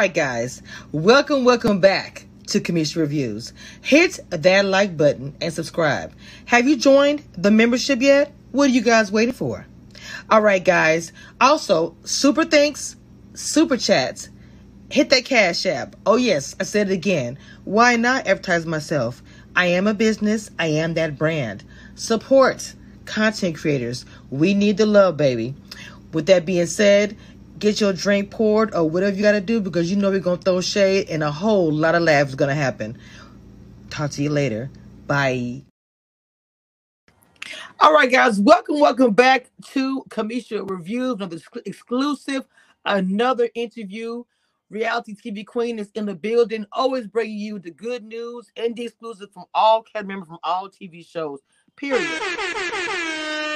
Alright guys, welcome back to Cameshia Reviews. Hit that like button and subscribe. Have you joined the membership yet? What are you guys waiting for? Alright guys, also super thanks, super chats, hit that cash app. Oh yes, I said it again. Why not advertise myself? I am a business, I am that brand. Support content creators. We need the love, baby. With that being said, get your drink poured or whatever you got to do, because you know we're going to throw shade and a whole lot of laughs is going to happen. Talk to you later. Bye. All right, guys. Welcome back to Cameshia Reviews. Another exclusive, another interview. Reality TV Queen is in the building, always bringing you the good news and the exclusive from all cast members from all TV shows, period.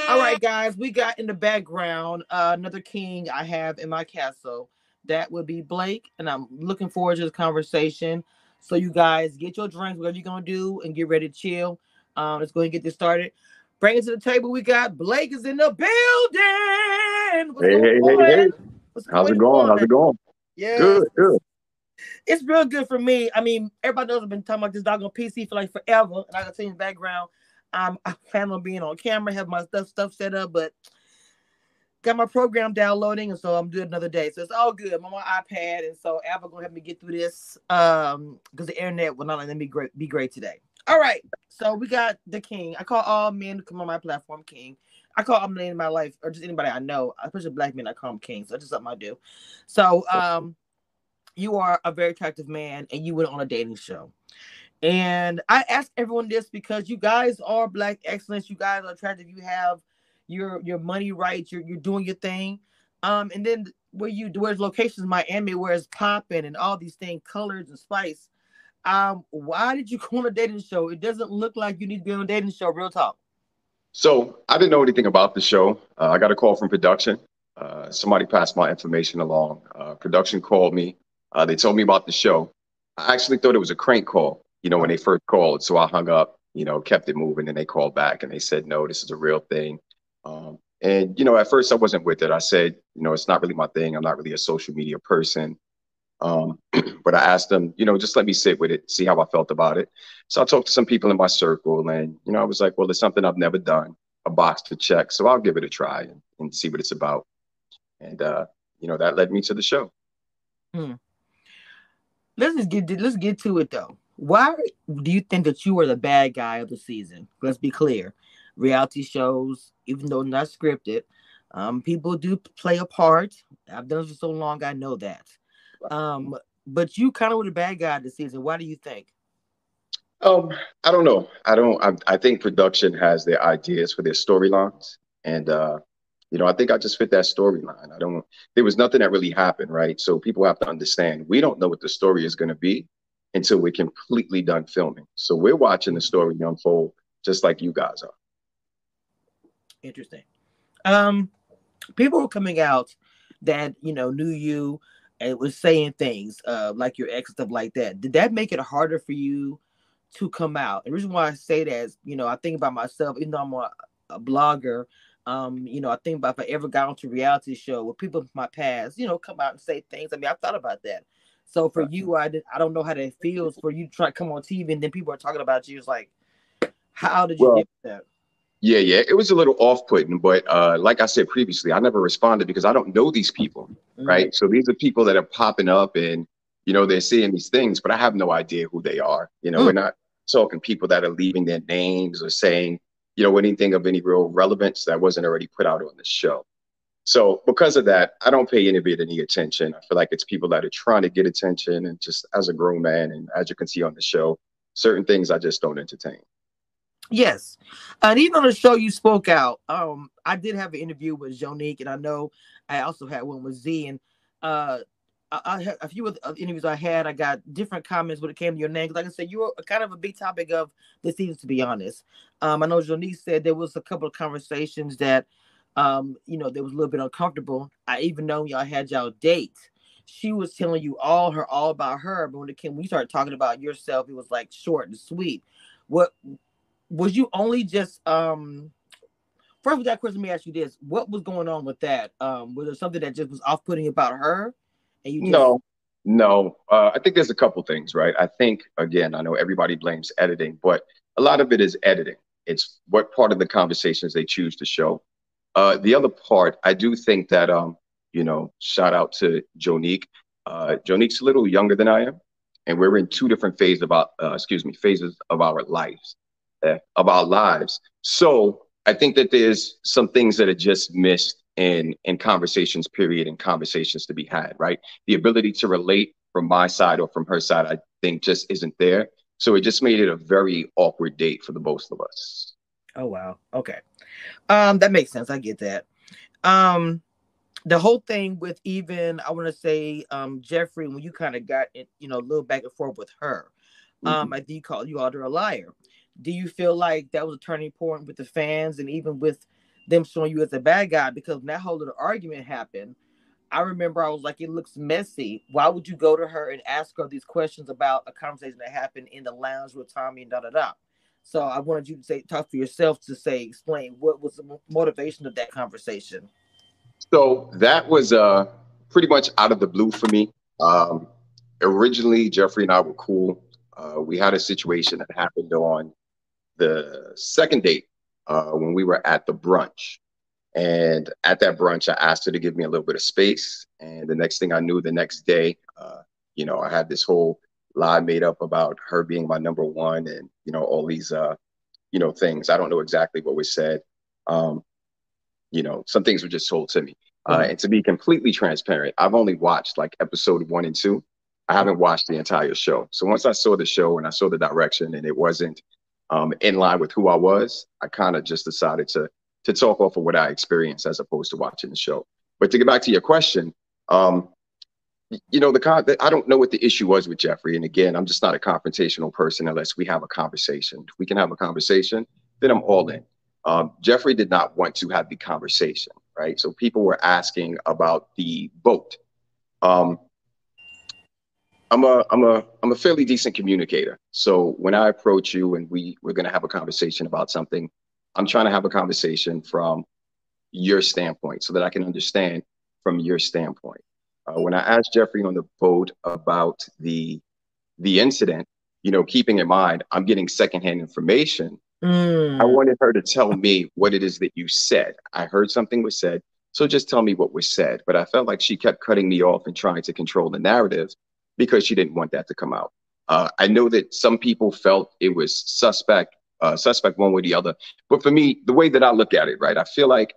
All right, guys, we got in the background another king I have in my castle. That would be Blake, and I'm looking forward to this conversation. So you guys get your drinks, whatever you're going to do, and get ready to chill. Let's go ahead and get this started. Bring it to the table. We got Blake is in the building. Hey, hey, hey, hey. How's it going? How's it going? Yeah. Good, good. It's real good for me. I mean, everybody knows I've been talking about this doggone PC for like forever, and I got to see in the background. I plan on being on camera, have my stuff set up, but got my program downloading, and so I'm doing another day. So it's all good. I'm on my iPad, and so Apple gonna help me get through this because the internet will not let me be great today. All right, so we got the king. I call all men who come on my platform king. I call all men in my life, or just anybody I know, especially black men. I call them kings. So that's just something I do. So you are a very attractive man, and you went on a dating show. And I ask everyone this because you guys are black excellence. You guys are attractive. You have your money right. You're doing your thing. And then where's locations, Miami, where it's popping and all these things, colors and spice. Why did you go on a dating show? It doesn't look like you need to be on a dating show, real talk. So I didn't know anything about the show. I got a call from production. Somebody passed my information along. Production called me. They told me about the show. I actually thought it was a crank call. You know, when they first called, so I hung up, you know, kept it moving, and they called back and they said, no, this is a real thing. And, you know, at first I wasn't with it. I said, you know, it's not really my thing. I'm not really a social media person. But I asked them, you know, just let me sit with it, see how I felt about it. So I talked to some people in my circle and, you know, I was like, well, it's something I've never done, a box to check. So I'll give it a try and see what it's about. And, you know, that led me to the show. Hmm. Let's get to it, though. Why do you think that you were the bad guy of the season? Let's be clear. Reality shows, even though not scripted, people do play a part. I've done it for so long, I know that. But you kind of were the bad guy of the season. Why do you think? I don't know. I think production has their ideas for their storylines. And, you know, I think I just fit that storyline. There was nothing that really happened, right? So people have to understand, we don't know what the story is going to be until we're completely done filming. So we're watching the story unfold just like you guys are. Interesting. People were coming out that, you know, knew you and was saying things like your ex, stuff like that. Did that make it harder for you to come out? The reason why I say that is, you know, I think about myself, even though I'm a blogger, you know, I think about if I ever got onto a reality show where people from my past, you know, come out and say things. I mean, I've thought about that. So for you, I don't know how that feels for you to try to come on TV and then people are talking about you. It's like, how did you get that? Yeah, yeah. It was a little off-putting, but like I said previously, I never responded because I don't know these people, right? So these are people that are popping up and, you know, they're seeing these things, but I have no idea who they are. You know, we're not talking people that are leaving their names or saying, you know, anything of any real relevance that wasn't already put out on the show. So because of that, I don't pay anybody any attention. I feel like it's people that are trying to get attention, and just as a grown man, and as you can see on the show, certain things I just don't entertain. Yes. And even on the show you spoke out, I did have an interview with Jonique, and I know I also had one with Z, and I had a few of the interviews I had. I got different comments when it came to your name. Like I said, you were kind of a big topic of the season, to be honest. I know Jonique said there was a couple of conversations that you know, that was a little bit uncomfortable. I even know y'all had y'all date. She was telling you all about her, but when it came, we started talking about yourself, it was like short and sweet. What was you only just first with that question? Let me ask you this: what was going on with that? Was there something that just was off-putting about her? And you just... No, No, I think there's a couple things, right? I think, again, I know everybody blames editing, but a lot of it is editing. It's what part of the conversations they choose to show. The other part, I do think that, you know, shout out to Jonique. Jonique's a little younger than I am, and we're in two different phases of our, phases of our lives, So I think that there's some things that are just missed in conversations, period, and conversations to be had, right? The ability to relate from my side or from her side, I think just isn't there. So it just made it a very awkward date for the both of us. Oh, wow. Okay. That makes sense. I get that. The whole thing with even, I want to say, Jeffrey, when you kind of got, you know, a little back and forth with her, I think you called her a liar. Do you feel like that was a turning point with the fans and even with them showing you as a bad guy? Because when that whole little argument happened, I remember I was like, it looks messy. Why would you go to her and ask her these questions about a conversation that happened in the lounge with Tommy and da-da-da? So I wanted you to say, talk for yourself to say, explain what was the motivation of that conversation. So that was pretty much out of the blue for me. Originally, Jeffrey and I were cool. We had a situation that happened on the second date when we were at the brunch. And at that brunch, I asked her to give me a little bit of space. And the next thing I knew, the next day, you know, I had this whole lie made up about her being my number one and, you know, all these, you know, things. I don't know exactly what was said. You know, some things were just told to me. And to be completely transparent, I've only watched like episodes 1 and 2. I haven't watched the entire show. So once I saw the show and I saw the direction and it wasn't in line with who I was, I kind of just decided to talk off of what I experienced as opposed to watching the show. But to get back to your question, you know, I don't know what the issue was with Jeffrey. And again, I'm just not a confrontational person unless we have a conversation. If we can have a conversation, then I'm all in. Jeffrey did not want to have the conversation, right? So people were asking about the boat. I'm a fairly decent communicator. So when I approach you and we're going to have a conversation about something, I'm trying to have a conversation from your standpoint so that I can understand from your standpoint. When I asked Jeffrey on the boat about the incident, you know, keeping in mind, I'm getting secondhand information. I wanted her to tell me what it is that you said. I heard something was said, so just tell me what was said. But I felt like she kept cutting me off and trying to control the narrative because she didn't want that to come out. I know that some people felt it was suspect one way or the other. But for me, the way that I look at it, right, I feel like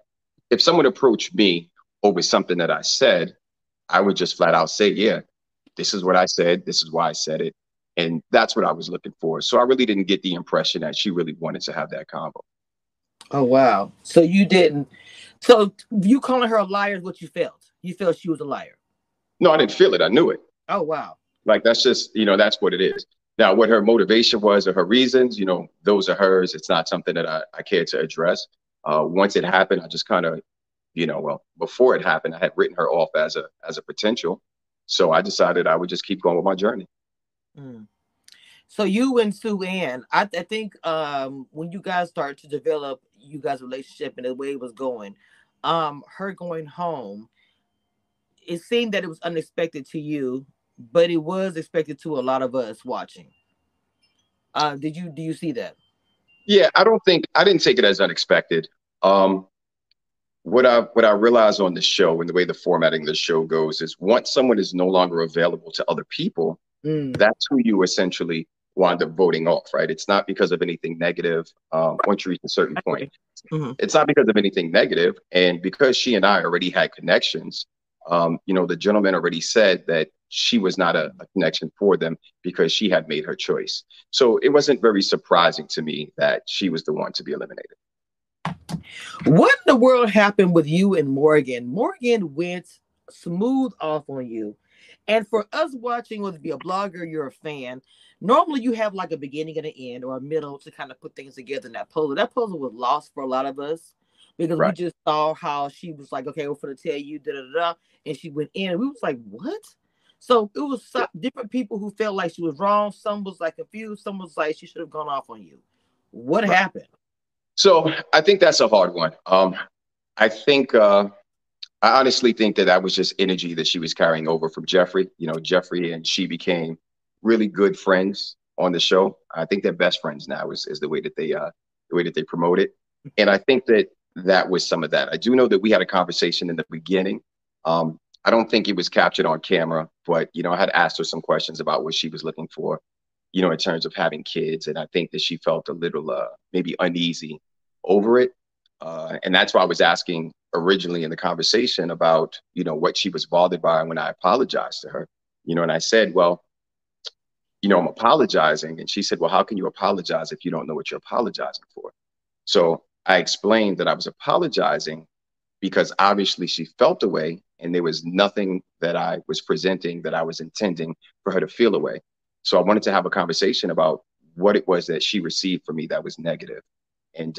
if someone approached me over something that I said, I would just flat out say, yeah, this is what I said. This is why I said it. And that's what I was looking for. So I really didn't get the impression that she really wanted to have that combo. Oh, wow. So you didn't. So you calling her a liar is what you felt. You felt she was a liar. No, I didn't feel it. I knew it. Oh, wow. Like, that's just, you know, that's what it is. Now, what her motivation was or her reasons, you know, those are hers. It's not something that I care to address. Once it happened, I just kind of, you know, well, before it happened, I had written her off as a potential. So I decided I would just keep going with my journey. So you and Sue Ann, I think when you guys started to develop you guys' relationship and the way it was going, her going home, it seemed that it was unexpected to you, but it was expected to a lot of us watching. Do you see that? Yeah, I didn't take it as unexpected. What I realized on the show and the way the formatting of the show goes is once someone is no longer available to other people, that's who you essentially wind up voting off, right? It's not because of anything negative. Once you reach a certain point, it's not because of anything negative. And because she and I already had connections, you know, the gentleman already said that she was not a connection for them because she had made her choice. So it wasn't very surprising to me that she was the one to be eliminated. What in the world happened with you and Morgan? Morgan went smooth off on you. And for us watching, whether it be a blogger, you're a fan, normally you have like a beginning and an end or a middle to kind of put things together in that puzzle. That puzzle was lost for a lot of us. Because we just saw how she was like, okay, we're going to tell you, da-da-da, and she went in. And we was like, what? So it was different people who felt like she was wrong. Some was like confused. Some was like, she should have gone off on you. What happened? So I think that's a hard one. I think I honestly think that that was just energy that she was carrying over from Jeffrey. You know, Jeffrey and she became really good friends on the show. I think they're best friends now is the way that they promote it. And I think that that was some of that. I do know that we had a conversation in the beginning. I don't think it was captured on camera, but, you know, I had asked her some questions about what she was looking for, you know, in terms of having kids. And I think that she felt a little maybe uneasy over it. And that's why I was asking originally in the conversation about, you know, what she was bothered by when I apologized to her, you know, and I said, well, you know, I'm apologizing. And she said, well, how can you apologize if you don't know what you're apologizing for? So I explained that I was apologizing because obviously she felt a way and there was nothing that I was presenting that I was intending for her to feel a way. So I wanted to have a conversation about what it was that she received from me that was negative. And,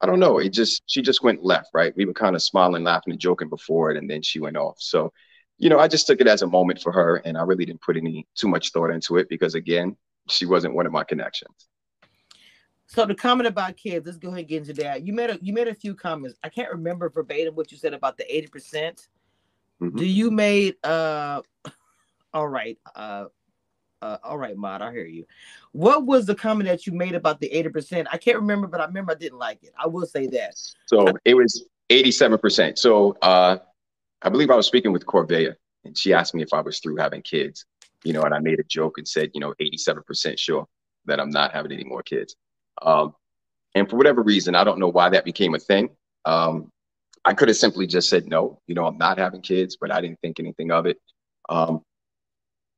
I don't know. It just, she just went left, right? We were kind of smiling, laughing and joking before it. And then she went off. So, you know, I just took it as a moment for her and I really didn't put any too much thought into it because again, she wasn't one of my connections. So the comment about kids, let's go ahead and get into that. You made a few comments. I can't remember verbatim what you said about the 80%. Mm-hmm. All right, Mod, I hear you. What was the comment that you made about the 80%? I can't remember, but I remember I didn't like it. I will say that. So it was 87%. So I believe I was speaking with Corvea, and she asked me if I was through having kids, you know, and I made a joke and said, you know, 87% sure that I'm not having any more kids. And for whatever reason, I don't know why that became a thing. I could have simply just said, no, you know, I'm not having kids, but I didn't think anything of it.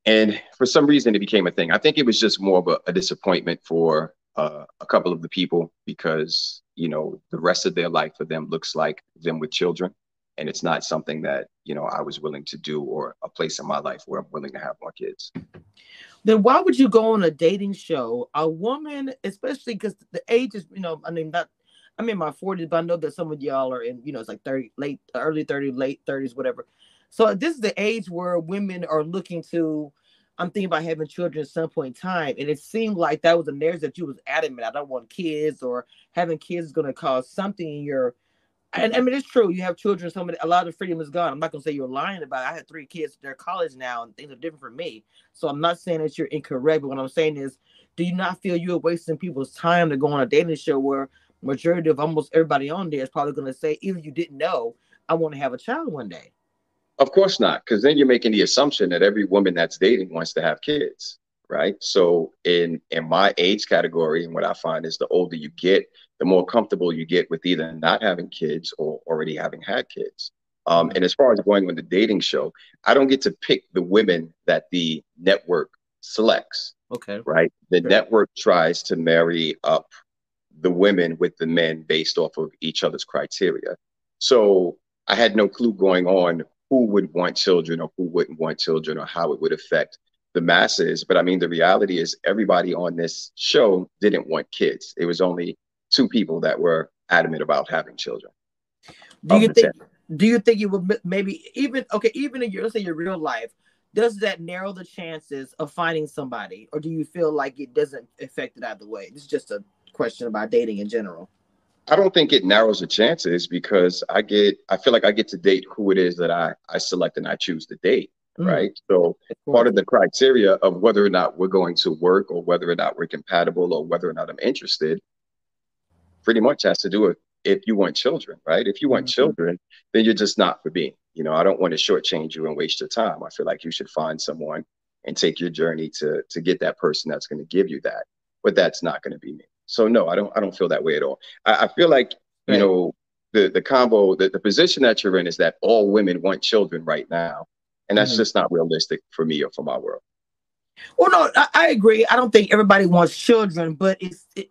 And for some reason, it became a thing. I think it was just more of a disappointment for a couple of the people because, you know, the rest of their life for them looks like them with children. And it's not something that, you know, I was willing to do or a place in my life where I'm willing to have more kids. Then why would you go on a dating show? A woman, especially because the age is, you know, I mean, not, I'm in my 40s, but I know that some of y'all are in, you know, it's like 30, late, early 30s, late 30s, whatever. So this is the age where women are looking to, I'm thinking about having children at some point in time. And it seemed like that was a narrative that you was adamant. I don't want kids or having kids is going to cause something in your, and I mean, it's true. You have children. A lot of freedom is gone. I'm not going to say you're lying about it. I had 3 kids. They're college now and things are different for me. So I'm not saying that you're incorrect. But what I'm saying is, do you not feel you're wasting people's time to go on a dating show where majority of almost everybody on there is probably going to say, either you didn't know, I want to have a child one day. Of course not, because then you're making the assumption that every woman that's dating wants to have kids, right? So in my age category, and what I find is the older you get, the more comfortable you get with either not having kids or already having had kids. And as far as going on the dating show, I don't get to pick the women that the network selects, okay? Right? The network tries to marry up the women with the men based off of each other's criteria. So I had no clue going on who would want children or who wouldn't want children or how it would affect the masses. But I mean, the reality is everybody on this show didn't want kids. It was only 2 people that were adamant about having children. Do you think it would maybe even, okay, even in your, let's say your real life, does that narrow the chances of finding somebody? Or do you feel like it doesn't affect it either way? This is just a question about dating in general. I don't think it narrows the chances because I feel like I get to date who it is that I select and I choose to date, right? So part of the criteria of whether or not we're going to work or whether or not we're compatible or whether or not I'm interested pretty much has to do with if you want children, right? If you want children, then you're just not for me. You know, I don't want to shortchange you and waste your time. I feel like you should find someone and take your journey to get that person that's going to give you that, but that's not going to be me. So no, I don't feel that way at all. I feel like, you know, the combo, the position that you're in is that all women want children right now. And that's just not realistic for me or for my world. Well, no, I agree. I don't think everybody wants children, but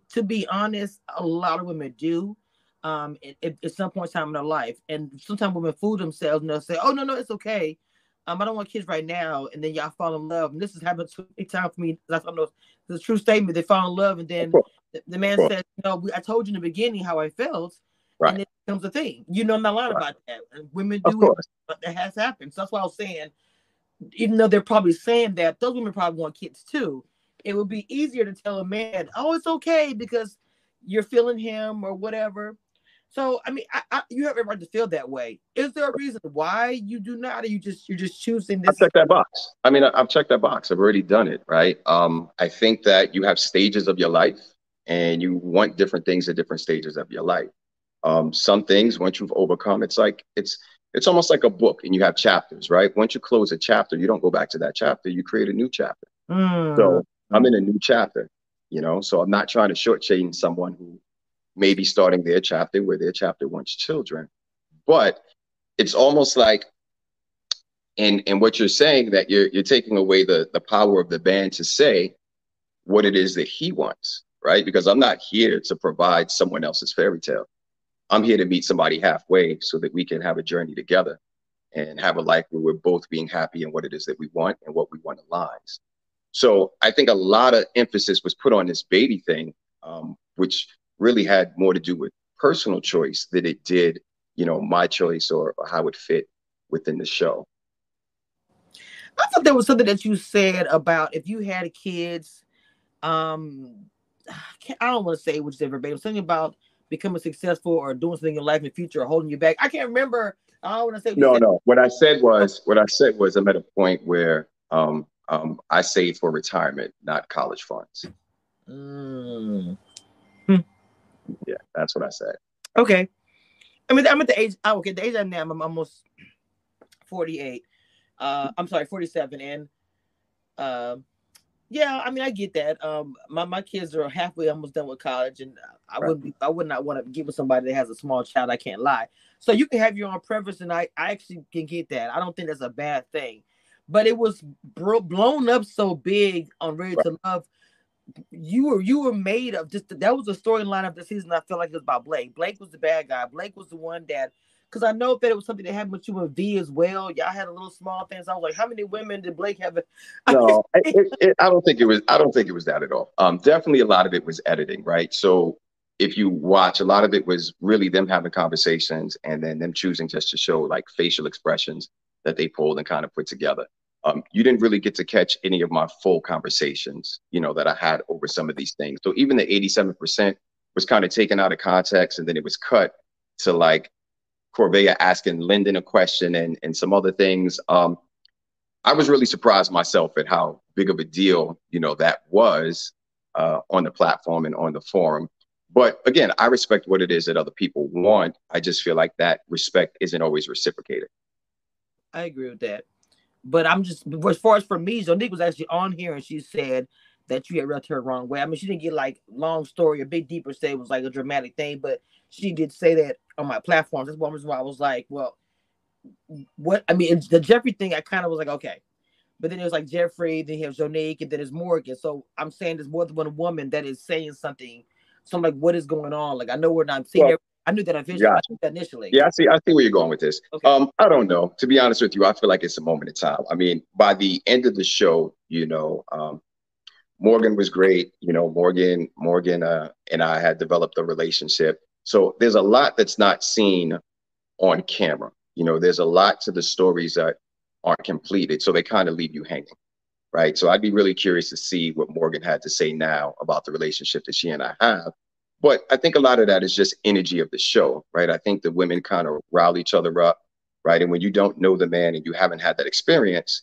to be honest, a lot of women do at some point in time in their life. And sometimes women fool themselves and they'll say, oh, no, it's okay. I don't want kids right now. And then y'all fall in love. And this has happened too many times for me. That's the true statement. They fall in love and then the man says, no, I told you in the beginning how I felt. Right. And it becomes a thing. You know, I'm not lying about that. And women do it, but that has happened. So that's why I was saying, even though they're probably saying that, those women probably want kids too. It would be easier to tell a man, oh, it's okay because you're feeling him or whatever. So, I mean, you have everybody to feel that way. Is there a reason why you do not, or you're just choosing this? I've checked that box. I mean, I've checked that box. I've already done it, right? I think that you have stages of your life, and you want different things at different stages of your life. Some things, once you've overcome, it's almost like a book, and you have chapters, right? Once you close a chapter, you don't go back to that chapter. You create a new chapter. Mm. So I'm in a new chapter, you know? So I'm not trying to shortchange someone who maybe starting their chapter where their chapter wants children. But it's almost like in what you're saying, that you're taking away the power of the man to say what it is that he wants, right? Because I'm not here to provide someone else's fairy tale. I'm here to meet somebody halfway so that we can have a journey together and have a life where we're both being happy in what it is that we want and what we want aligns. So I think a lot of emphasis was put on this baby thing, which really had more to do with personal choice than it did, you know, my choice or how it fit within the show. I thought there was something that you said about if you had kids, I don't want to say which is verbatim, something about becoming successful or doing something in life in the future or holding you back. I can't remember. I don't want to say. No. What I said was I'm at a point where I save for retirement, not college funds. Mm. Yeah, that's what I said. Okay. I mean, I'm at the age, okay, the age I'm now, I'm almost 48. I'm sorry, 47. And yeah, I mean, I get that. My kids are halfway almost done with college, and I would not want to get with somebody that has a small child. I can't lie. So you can have your own preference, and I actually can get that. I don't think that's a bad thing. But it was blown up so big on Ready to Love. You were made of just that was the storyline of the season. I feel like it was about Blake. Blake was the bad guy. Blake was the one that, because I know that it was something that happened with you and V as well. Y'all had a little small things. I was like, how many women did Blake have? No, I don't think it was. I don't think it was that at all. Definitely a lot of it was editing, right? So if you watch, a lot of it was really them having conversations and then them choosing just to show like facial expressions that they pulled and kind of put together. You didn't really get to catch any of my full conversations, you know, that I had over some of these things. So even the 87% was kind of taken out of context, and then it was cut to like Corvea asking Lyndon a question and some other things. I was really surprised myself at how big of a deal, you know, that was on the platform and on the forum. But again, I respect what it is that other people want. I just feel like that respect isn't always reciprocated. I agree with that. But I'm just, as far as for me, Zonique was actually on here and she said that you had read her the wrong way. I mean, she didn't get like long story or big deeper say it was like a dramatic thing, but she did say that on my platform. That's one reason why I was like, well, what? I mean, the Jeffrey thing, I kind of was like, okay. But then there's like Jeffrey, then you have Zonique, and then there's Morgan. So I'm saying there's more than one woman that is saying something. So I'm like, what is going on? Like, I know we're not seeing everything. I knew that eventually. Gotcha. I knew that initially. Yeah, I see where you're going with this. Okay. I don't know. To be honest with you, I feel like it's a moment in time. I mean, by the end of the show, you know, Morgan was great. You know, Morgan and I had developed a relationship. So there's a lot that's not seen on camera. You know, there's a lot to the stories that aren't completed. So they kind of leave you hanging, right? So I'd be really curious to see what Morgan had to say now about the relationship that she and I have. But I think a lot of that is just energy of the show, right? I think the women kind of rile each other up, right? And when you don't know the man and you haven't had that experience,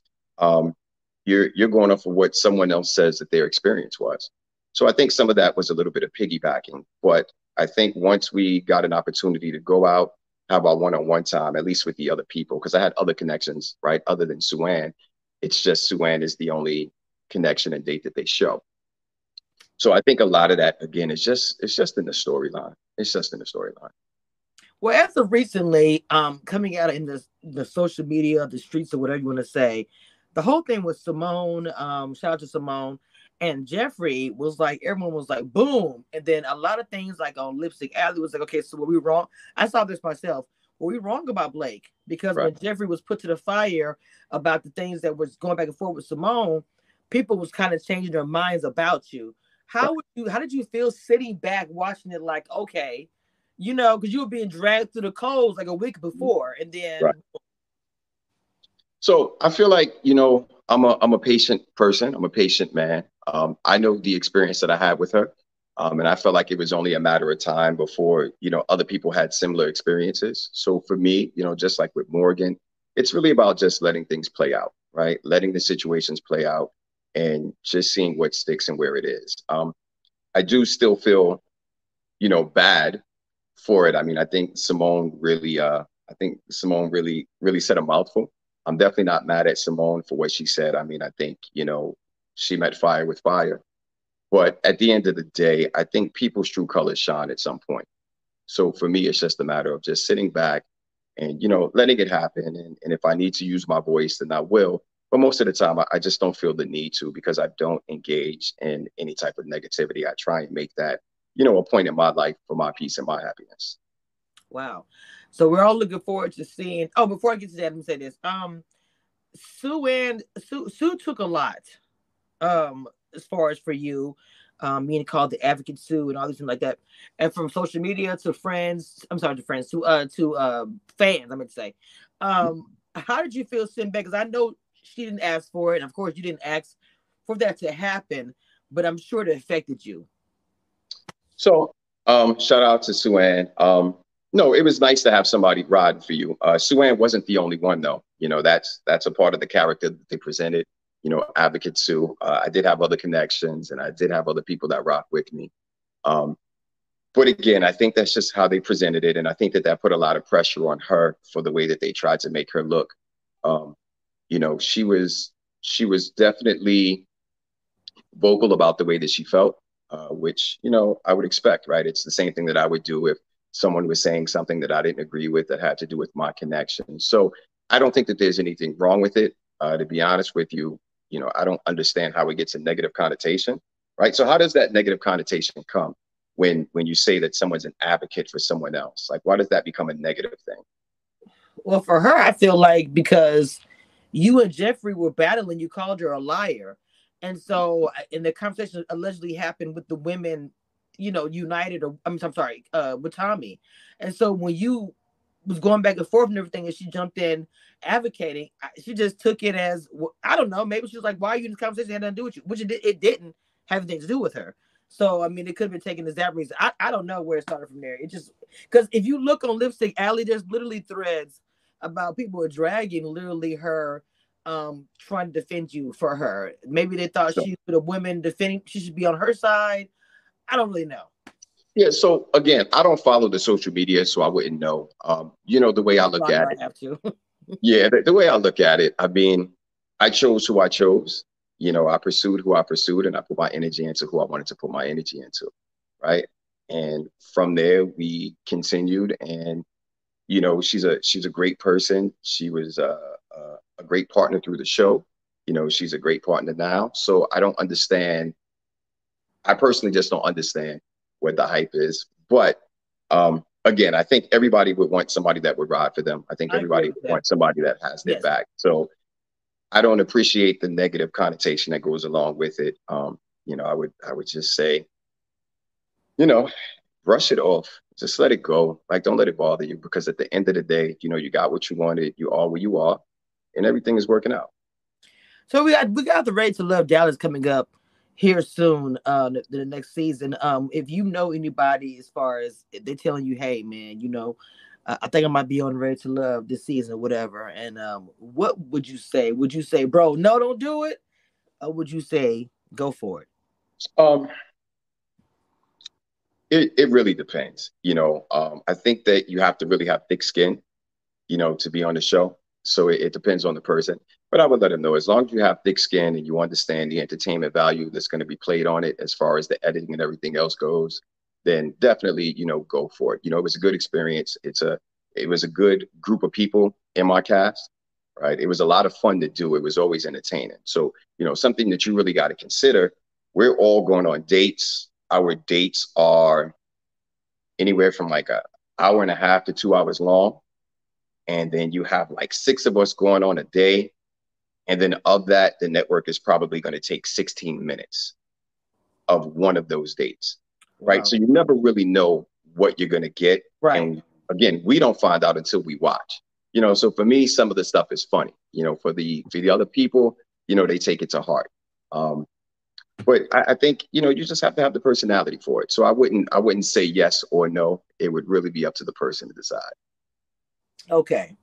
you're going off of what someone else says that their experience was. So I think some of that was a little bit of piggybacking. But I think once we got an opportunity to go out, have our one-on-one time, at least with the other people, because I had other connections, right? Other than Suann, it's just Suann is the only connection and date that they show. So I think a lot of that, again, it's just in the storyline. It's just in the storyline. Well, as of recently, coming out in the social media, the streets, or whatever you want to say, the whole thing with Simone, shout out to Simone, and Jeffrey was like, everyone was like, boom. And then a lot of things like on Lipstick Alley was like, okay, so were we wrong? I saw this myself. Were we wrong about Blake? Because right. When Jeffrey was put to the fire about the things that was going back and forth with Simone, people was kind of changing their minds about you. How did you feel sitting back watching it like, okay, you know, because you were being dragged through the coals like a week before, and then. Right. So I feel like, you know, I'm a patient person. I'm a patient man. I know the experience that I had with her. And I felt like it was only a matter of time before, you know, other people had similar experiences. So for me, you know, just like with Morgan, it's really about just letting things play out, right? Letting the situations play out and just seeing what sticks and where it is. I do still feel, you know, bad for it. I mean, I think Simone really, really said a mouthful. I'm definitely not mad at Simone for what she said. I mean, I think, you know, she met fire with fire. But at the end of the day, I think people's true colors shine at some point. So for me, it's just a matter of just sitting back and, you know, letting it happen. And if I need to use my voice, then I will. But most of the time, I just don't feel the need to, because I don't engage in any type of negativity. I try and make that, you know, a point in my life for my peace and my happiness. Wow. So we're all looking forward to seeing. Oh, before I get to that, let me say this. Sue took a lot. As far as for you, being called the advocate Sue and all these things like that, and from social media to friends, to fans, I meant to say. How did you feel sitting back? Because I know she didn't ask for it, and of course you didn't ask for that to happen, but I'm sure it affected you. So shout out to Sue Ann. No, it was nice to have somebody riding for you. Sue Ann wasn't the only one though. You know, that's a part of the character that they presented. You know, advocate Sue. I did have other connections, and I did have other people that rock with me. But again, I think that's just how they presented it, and I think that that put a lot of pressure on her for the way that they tried to make her look. You know, she was definitely vocal about the way that she felt, which, you know, I would expect, right? It's the same thing that I would do if someone was saying something that I didn't agree with that had to do with my connection. So I don't think that there's anything wrong with it. To be honest with you, you know, I don't understand how it gets a negative connotation, right? So how does that negative connotation come when you say that someone's an advocate for someone else? Like, why does that become a negative thing? Well, for her, I feel like because you and Jeffrey were battling, you called her a liar. And so in the conversation allegedly happened with the women, you know, united, or with Tommy. And so when you was going back and forth and everything, and she jumped in advocating, she just took it as, I don't know, maybe she was like, why are you in this conversation? It had nothing to do with you, which it didn't have anything to do with her. So, I mean, it could have been taken as that reason. I don't know where it started from there. It just, because if you look on Lipstick Alley, there's literally threads about people are dragging literally her, trying to defend you for her. Maybe they thought she was a woman defending, she should be on her side. I don't really know. Yeah, so again, I don't follow the social media, so I wouldn't know. You know, the way I look at it. Yeah, the way I look at it, I mean, I chose who I chose. You know, I pursued who I pursued, and I put my energy into who I wanted to put my energy into, right? And from there, we continued, and, you know, she's a great person. She was a great partner through the show. You know, she's a great partner now. So I don't understand. I personally just don't understand what the hype is. But again, I think everybody would want somebody that would ride for them. I think everybody would want somebody that has their back. So I don't appreciate the negative connotation that goes along with it. You know, I would just say, you know, brush it off. Just let it go. Like, don't let it bother you, because at the end of the day, you know, you got what you wanted, you are where you are, and everything is working out. So we got the Ready to Love Dallas coming up here soon, the next season. If you know anybody, as far as they're telling you, hey man, you know, I think I might be on Ready to Love this season or whatever, and what would you say? Would you say, bro, no, don't do it? Or would you say, go for it? It really depends. You know, I think that you have to really have thick skin, you know, to be on the show. So it depends on the person. But I would let them know, as long as you have thick skin and you understand the entertainment value that's going to be played on it as far as the editing and everything else goes, then definitely, you know, go for it. You know, it was a good experience. It was a good group of people in my cast, right? It was a lot of fun to do. It was always entertaining. So, you know, something that you really got to consider, we're all going on dates. Our dates are anywhere from like an hour and a half to 2 hours long. And then you have like 6 of us going on a day. And then of that, the network is probably going to take 16 minutes of one of those dates, right? Wow. So you never really know what you're going to get. Right. And again, we don't find out until we watch, you know? So for me, some of the stuff is funny, you know, for the other people, you know, they take it to heart. But I think, you know, you just have to have the personality for it. So I wouldn't say yes or no. It would really be up to the person to decide. Okay.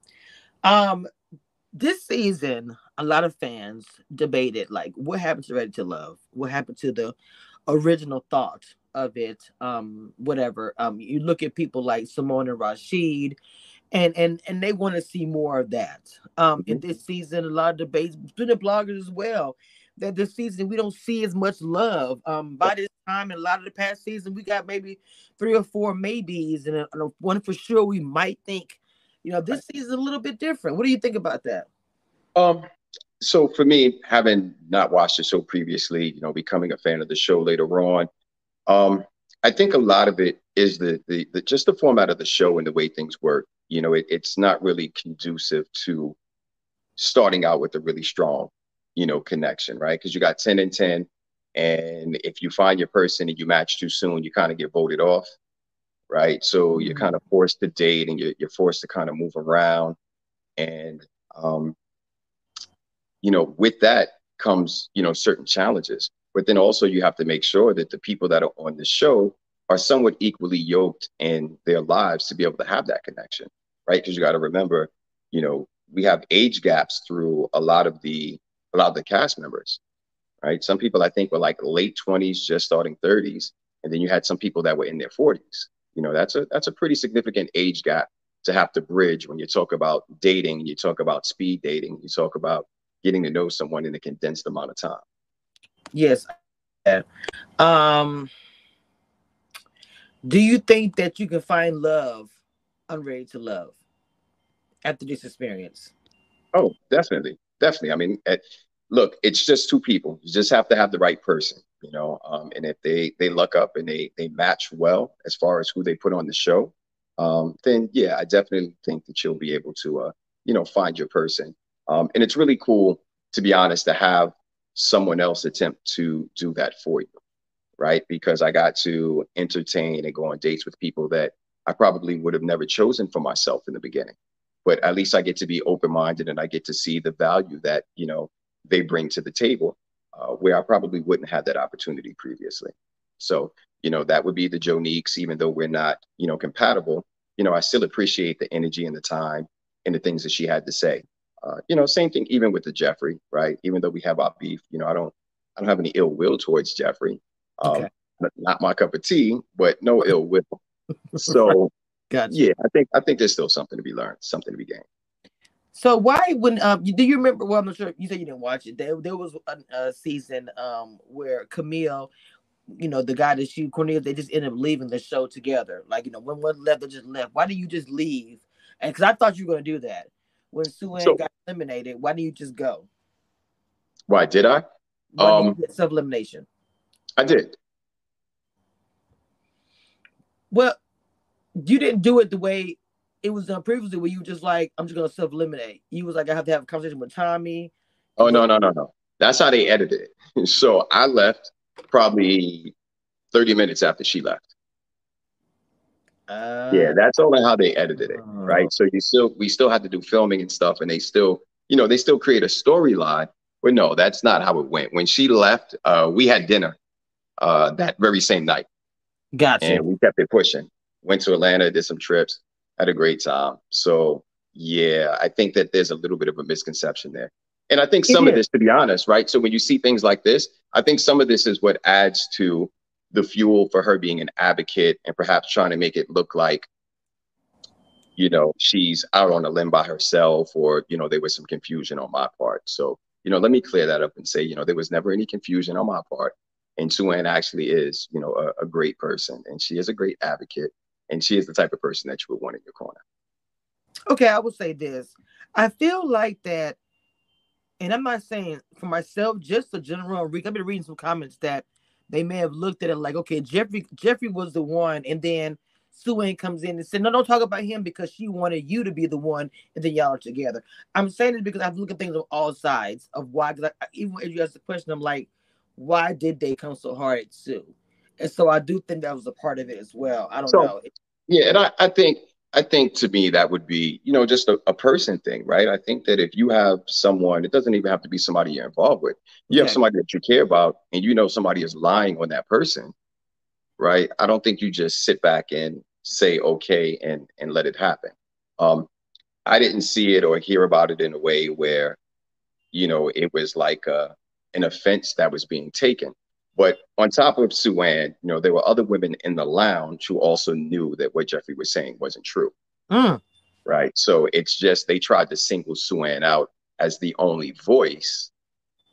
This season, a lot of fans debated, like, what happened to Ready to Love? What happened to the original thought of it? Whatever. You look at people like Simone and Rashid, and they want to see more of that. In this season, a lot of debates between the bloggers as well. That this season we don't see as much love. By this time, in a lot of the past season, we got maybe 3 or 4 maybes, and a one for sure we might think. You know, this season a little bit different. What do you think about that? So for me, having not watched the show previously, you know, becoming a fan of the show later on, I think a lot of it is the just the format of the show and the way things work. You know, it's not really conducive to starting out with a really strong, you know, connection, right? Because you got 10 and 10, and if you find your person and you match too soon, you kind of get voted off, right? So you're kind of forced to date, and you're forced to kind of move around. And, you know, with that comes, you know, certain challenges. But then also you have to make sure that the people that are on the show are somewhat equally yoked in their lives to be able to have that connection, right? Because you got to remember, you know, we have age gaps through a lot of the cast members, right? Some people I think were like late 20s, just starting 30s. And then you had some people that were in their 40s. You know, that's a pretty significant age gap to have to bridge when you talk about dating, you talk about speed dating, you talk about getting to know someone in a condensed amount of time. Yes. Do you think that you can find love on Ready to Love after this experience? Oh, definitely. Definitely. I mean, look, it's just two people. You just have to have the right person, you know, and if they luck up and they match well as far as who they put on the show, then, yeah, I definitely think that you'll be able to, you know, find your person. And it's really cool, to be honest, to have someone else attempt to do that for you, right? Because I got to entertain and go on dates with people that I probably would have never chosen for myself in the beginning. But at least I get to be open-minded, and I get to see the value that, you know, they bring to the table, where I probably wouldn't have that opportunity previously. So, you know, that would be the Joniques. Even though we're not, you know, compatible, you know, I still appreciate the energy and the time and the things that she had to say. You know, same thing even with the Jeffrey, right? Even though we have our beef, you know, I don't have any ill will towards Jeffrey. Okay. Not my cup of tea, but no ill will. So. Gotcha. Yeah, I think there's still something to be learned, something to be gained. So why wouldn't do you remember? Well, I'm not sure. You said you didn't watch it. There was a season where Camille, you know, the guy that she Cornelia, they just ended up leaving the show together. Like, you know, when one left, they just left. Why do you just leave? And because I thought you were gonna do that when Sue Ann got eliminated. Why do you just go? Why did I? Why did you get self-elimination? I did. Well. You didn't do it the way it was done previously, where you were just like, I'm just going to self-eliminate. You was like, I have to have a conversation with Tommy. Oh, no. That's how they edited it. So I left probably 30 minutes after she left. Yeah, that's only how they edited it, right? So we still had to do filming and stuff, and they still create a storyline. But no, that's not how it went. When she left, we had dinner that very same night. Gotcha. And we kept it pushing. Went to Atlanta, did some trips, had a great time. So, yeah, I think that there's a little bit of a misconception there. And I think some of this, to be honest, right? So when you see things like this, I think some of this is what adds to the fuel for her being an advocate and perhaps trying to make it look like, you know, she's out on a limb by herself, or, you know, there was some confusion on my part. So, you know, let me clear that up and say, you know, there was never any confusion on my part. And Sue Ann actually is, you know, a great person, and she is a great advocate. And she is the type of person that you would want in your corner. Okay, I will say this. I feel like that, and I'm not saying for myself, just a general read. I've been reading some comments that they may have looked at it like, okay, Jeffrey was the one, and then Sue Ann comes in and said, no, don't talk about him because she wanted you to be the one, and then y'all are together. I'm saying it because I look at things on all sides of why, because even if you ask the question, I'm like, why did they come so hard at Sue? And so I do think that was a part of it as well. I don't know. Yeah, and I think I think to me that would be, you know, just a person thing, right? I think that if you have someone, it doesn't even have to be somebody you're involved with. You have somebody that you care about and you know somebody is lying on that person, right? I don't think you just sit back and say, okay, and let it happen. I didn't see it or hear about it in a way where, you know, it was like an offense that was being taken. But on top of Sue Ann, you know, there were other women in the lounge who also knew that what Jeffrey was saying wasn't true. Right. So it's just they tried to single Sue Ann out as the only voice.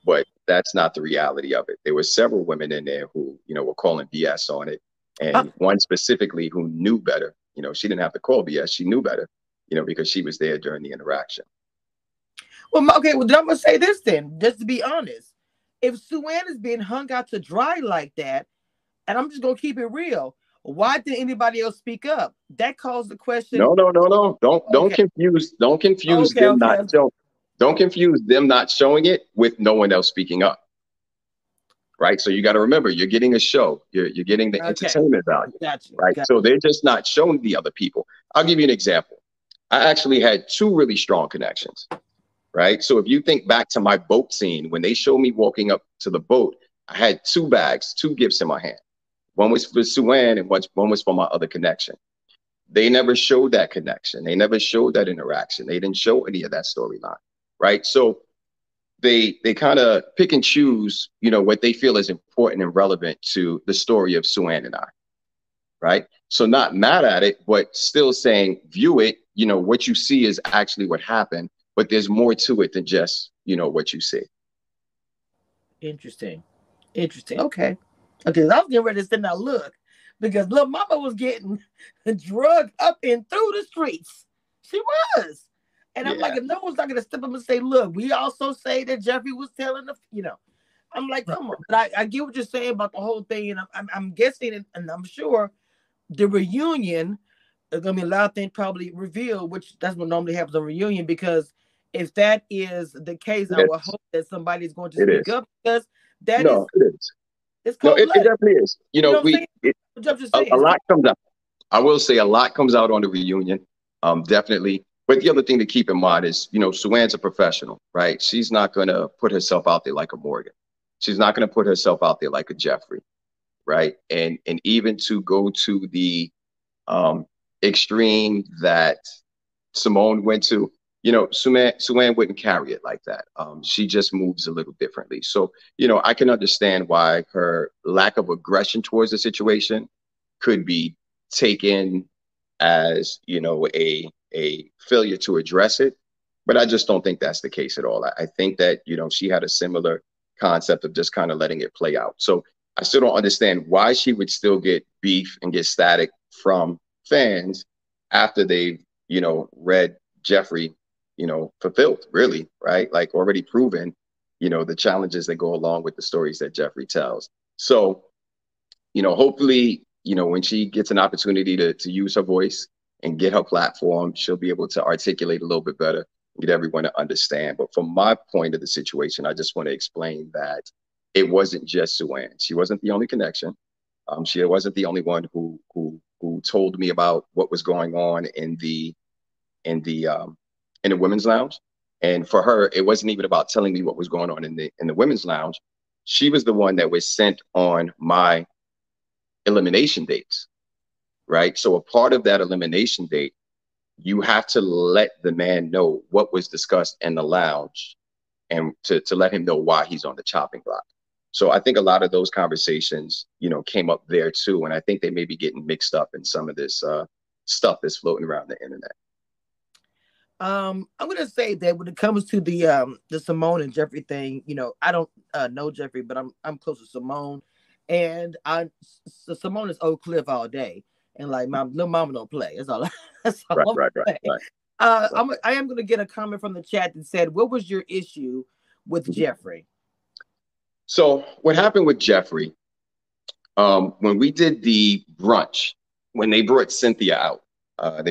But that's not the reality of it. There were several women in there who, you know, were calling BS on it. And one specifically who knew better. You know, she didn't have to call BS. She knew better, you know, because she was there during the interaction. Well, OK, well, then I'm going to say this then, just to be honest. If Sue Ann is being hung out to dry like that, and I'm just going to keep it real, why didn't anybody else speak up? That calls the question. No. Don't confuse them not showing it with no one else speaking up. Right. So you got to remember, you're getting a show. You're getting the entertainment value. Gotcha. Right. Gotcha. So they're just not showing the other people. I'll give you an example. I actually had two really strong connections. Right. So if you think back to my boat scene, when they showed me walking up to the boat, I had two bags, two gifts in my hand. One was for Sue Ann and one was for my other connection. They never showed that connection. They never showed that interaction. They didn't show any of that storyline. Right. So they kind of pick and choose, you know, what they feel is important and relevant to the story of Sue Ann and I. Right. So not mad at it, but still saying view it. You know, what you see is actually what happened. But there's more to it than just, you know, what you see. Interesting. Okay. I was getting ready to send out look because little mama was getting drugged up and through the streets. She was. And I'm like, if no one's not going to step up and say, look, we also say that Jeffrey was telling the, you know, I'm like, come on. But I get what you're saying about the whole thing. And I'm guessing, and I'm sure the reunion is going to be a lot of things probably revealed, which that's what normally happens on reunion, because if that is the case, I would hope that somebody's going to speak up because that it definitely is. You know a lot comes out. I will say a lot comes out on the reunion, definitely. But the other thing to keep in mind is, you know, Sue Ann's a professional, right? She's not going to put herself out there like a Morgan. She's not going to put herself out there like a Jeffrey, right? And even to go to the extreme that Simone went to, you know, Sue Ann wouldn't carry it like that. She just moves a little differently. So, you know, I can understand why her lack of aggression towards the situation could be taken as, you know, a failure to address it. But I just don't think that's the case at all. I think that, you know, she had a similar concept of just kind of letting it play out. So I still don't understand why she would still get beef and get static from fans after they've, you know, read Jeffrey, you know, fulfilled, really, right? Like already proven, you know, the challenges that go along with the stories that Jeffrey tells. So, you know, hopefully, you know, when she gets an opportunity to use her voice and get her platform, she'll be able to articulate a little bit better, get everyone to understand. But from my point of the situation, I just want to explain that it wasn't just Sue Ann. She wasn't the only connection. She wasn't the only one who told me about what was going on in the women's lounge. And for her, it wasn't even about telling me what was going on in the women's lounge. She was the one that was sent on my elimination dates, right? So a part of that elimination date, you have to let the man know what was discussed in the lounge and to let him know why he's on the chopping block. So I think a lot of those conversations, you know, came up there too. And I think they may be getting mixed up in some of this stuff that's floating around the internet. I'm going to say that when it comes to the Simone and Jeffrey thing, you know, I don't know Jeffrey, but I'm close to Simone. And Simone is Oak Cliff all day. And like, my little mama don't play. That's all. That's all right. I am going to get a comment from the chat that said, what was your issue with Jeffrey? So what happened with Jeffrey, when we did the brunch, when they brought Cynthia out, Mark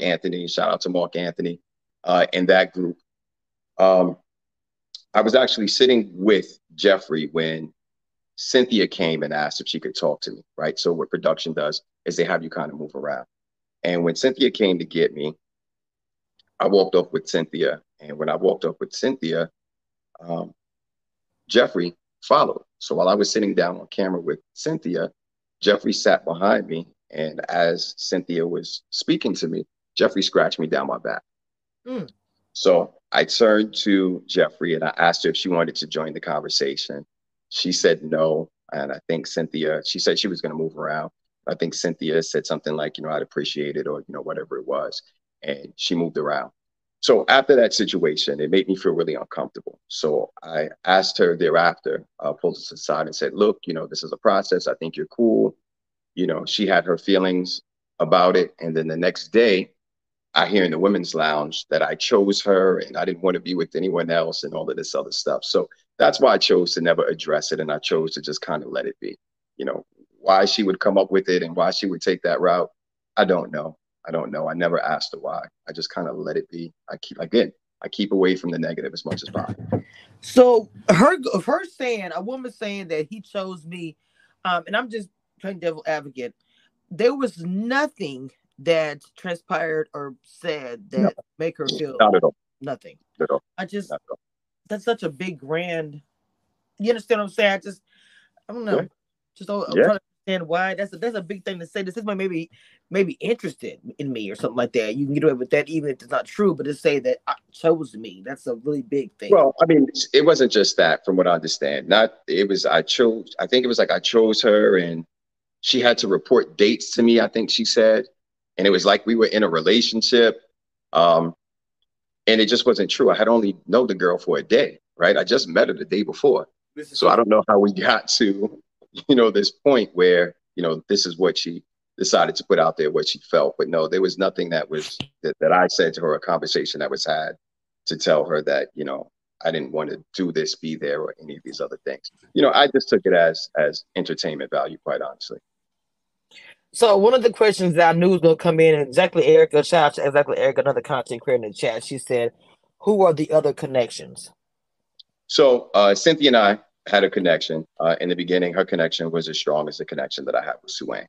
Anthony, shout out to Mark Anthony and that group. I was actually sitting with Jeffrey when Cynthia came and asked if she could talk to me, right? So what production does is they have you kind of move around. And when Cynthia came to get me, I walked off with Cynthia. And when I walked off with Cynthia, Jeffrey followed. So while I was sitting down on camera with Cynthia, Jeffrey sat behind me. And as Cynthia was speaking to me, Jeffrey scratched me down my back. Mm. So I turned to Jeffrey and I asked her if she wanted to join the conversation. She said no. And I think Cynthia, she said she was going to move around. I think Cynthia said something like, you know, I'd appreciate it, or, you know, whatever it was. And she moved around. So after that situation, it made me feel really uncomfortable. So I asked her thereafter, pulled us aside and said, look, you know, this is a process. I think you're cool. You know, she had her feelings about it. And then the next day, I hear in the women's lounge that I chose her and I didn't want to be with anyone else and all of this other stuff. So that's why I chose to never address it. And I chose to just kind of let it be. You know, why she would come up with it and why she would take that route, I don't know. I don't know. I never asked her why. I just kind of let it be. I keep away from the negative as much as possible. So her saying, a woman saying that he chose me, and I'm just playing devil advocate, there was nothing that transpired or said that make her feel not at all. Nothing. Not at all. I just, that's such a big grand, you understand what I'm saying? I don't know. Yeah. I'm trying to understand why. That's a big thing to say. This is my maybe interested in me or something like that. You can get away with that even if it's not true, but to say that I chose me, that's a really big thing. Well, I mean, it wasn't just that from what I understand. I think it was like I chose her and she had to report dates to me, I think she said. And it was like we were in a relationship. And it just wasn't true. I had only known the girl for a day, right? I just met her the day before. So I don't know how we got to, you know, this point where, you know, this is what she decided to put out there, what she felt. But no, there was nothing that I said to her, a conversation that was had to tell her that, you know, I didn't want to do this, be there, or any of these other things. You know, I just took it as entertainment value, quite honestly. So one of the questions that I knew was going to come in, and shout out to another content creator in the chat. She said, who are the other connections? So Cynthia and I had a connection. In the beginning, her connection was as strong as the connection that I had with Suane.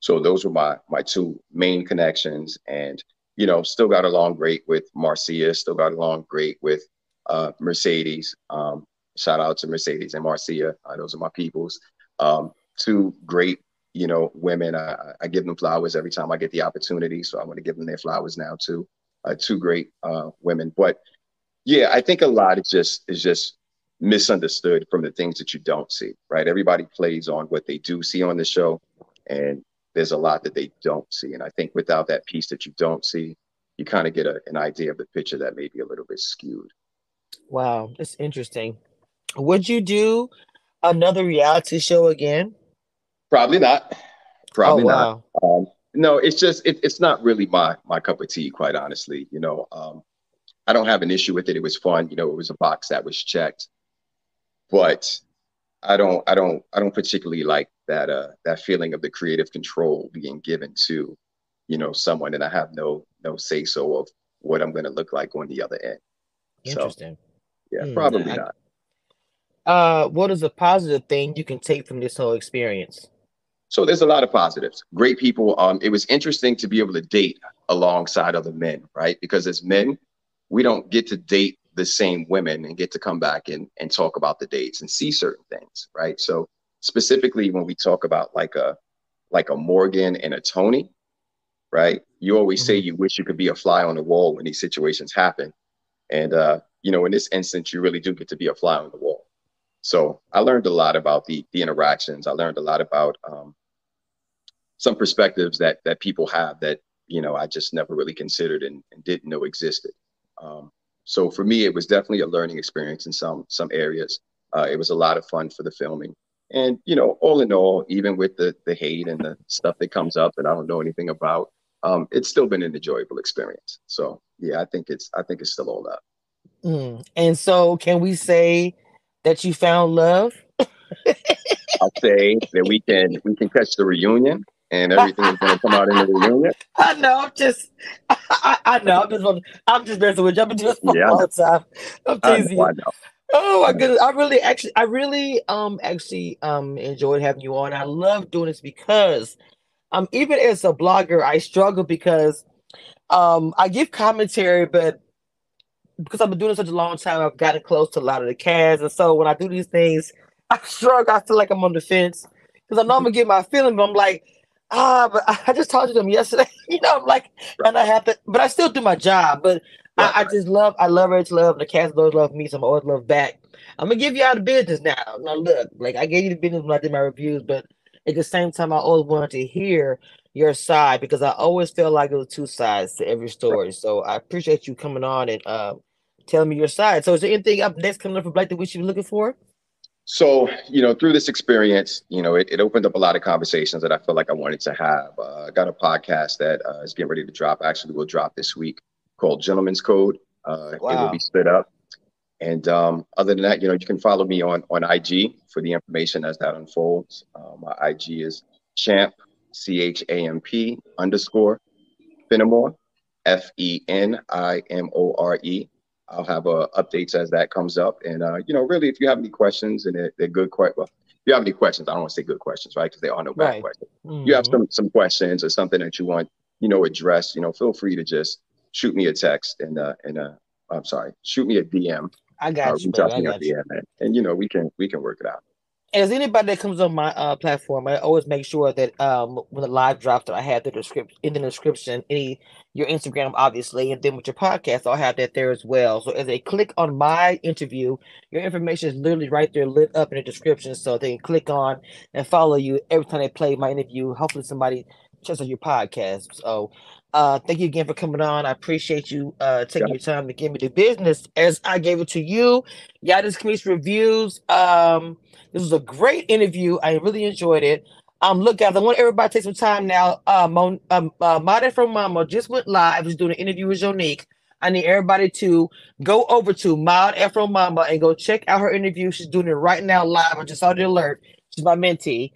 So those were my two main connections. And, you know, still got along great with Marcia, still got along great with Mercedes. Shout out to Mercedes and Marcia. Those are my peoples. Two great, you know, women. I give them flowers every time I get the opportunity. So I want to give them their flowers now too. Two great women. But yeah, I think a lot is just misunderstood from the things that you don't see, right? Everybody plays on what they do see on the show. And there's a lot that they don't see. And I think without that piece that you don't see, you kind of get an idea of the picture that may be a little bit skewed. Wow, that's interesting. Would you do another reality show again? Probably not. Probably not. No, it's just, it's not really my cup of tea, quite honestly. You know, I don't have an issue with it. It was fun. You know, it was a box that was checked, but I don't particularly like that feeling of the creative control being given to, you know, someone, and I have no say so of what I'm going to look like on the other end. Interesting. So, yeah, probably not. What is a positive thing you can take from this whole experience? So there's a lot of positives. Great people. It was interesting to be able to date alongside other men, right? Because as men, we don't get to date the same women and get to come back and talk about the dates and see certain things, right? So specifically when we talk about like a Morgan and a Tony, right? You always say you wish you could be a fly on the wall when these situations happen. And, you know, in this instance, you really do get to be a fly on the wall. So I learned a lot about the interactions. I learned a lot about some perspectives that people have that, you know, I just never really considered and didn't know existed. So for me, it was definitely a learning experience in some areas. It was a lot of fun for the filming. And, you know, all in all, even with the hate and the stuff that comes up that I don't know anything about, it's still been an enjoyable experience. So, yeah, I think it's still all up. And so can we say that you found love? I'll say that we can catch the reunion and everything is going to come out in the reunion. I know. I'm just messing with you. I've been doing this all the time. I'm teasing. I know. Oh my goodness. I really actually enjoyed having you on. I love doing this because Even as a blogger, I struggle because I give commentary, but because I've been doing it such a long time, I've gotten close to a lot of the cast. And so when I do these things, I struggle. I feel like I'm on the fence because I know I'm going to get my feeling, but I'm like, but I just talked to them yesterday. You know, I'm like, and I have to, but I still do my job. But I just love, I love Ready to Love. The cast always love me, so I'm always love back. I'm going to give you all the business now. Now, look, like I gave you the business when I did my reviews, but at the same time, I always wanted to hear your side because I always felt like it was two sides to every story. So I appreciate you coming on and telling me your side. So is there anything up next coming up for Black that we should be looking for? So, you know, through this experience, you know, it opened up a lot of conversations that I felt like I wanted to have. I got a podcast that is getting ready to drop. Actually, will drop this week called Gentleman's Code. It will be split up. And other than that, you know, you can follow me on IG for the information as that unfolds. My IG is champ, CHAMP _ Fenimore, FENIMORE. I'll have updates as that comes up. And, you know, really, if you have any questions and they're good questions, well, if you have any questions, I don't want to say good questions, right? Because there are no bad questions. Mm-hmm. You have some questions or something that you want, you know, addressed, you know, feel free to just shoot me a text and I'm sorry, shoot me a DM. I got you. And, you know, we can work it out. As anybody that comes on my platform, I always make sure that when the live drops that I have in the description, your Instagram, obviously, and then with your podcast, I'll have that there as well. So as they click on my interview, your information is literally right there lit up in the description. So they can click on and follow you every time they play my interview. Hopefully somebody checks out your podcast. So thank you again for coming on. I appreciate you taking your time to give me the business as I gave it to you. Y'all, this is Cameshia Reviews. This was a great interview. I really enjoyed it. Look, guys, I want everybody to take some time now. Mada from Mama just went live. She's doing an interview with Yonique. I need everybody to go over to Maud Afro Mama and go check out her interview. She's doing it right now live. I just saw the alert. She's my mentee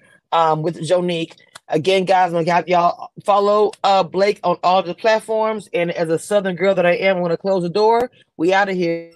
with Yonique. Again, guys, I'm gonna have y'all follow Blake on all the platforms. And as a Southern girl that I am, I'm gonna close the door. We out of here.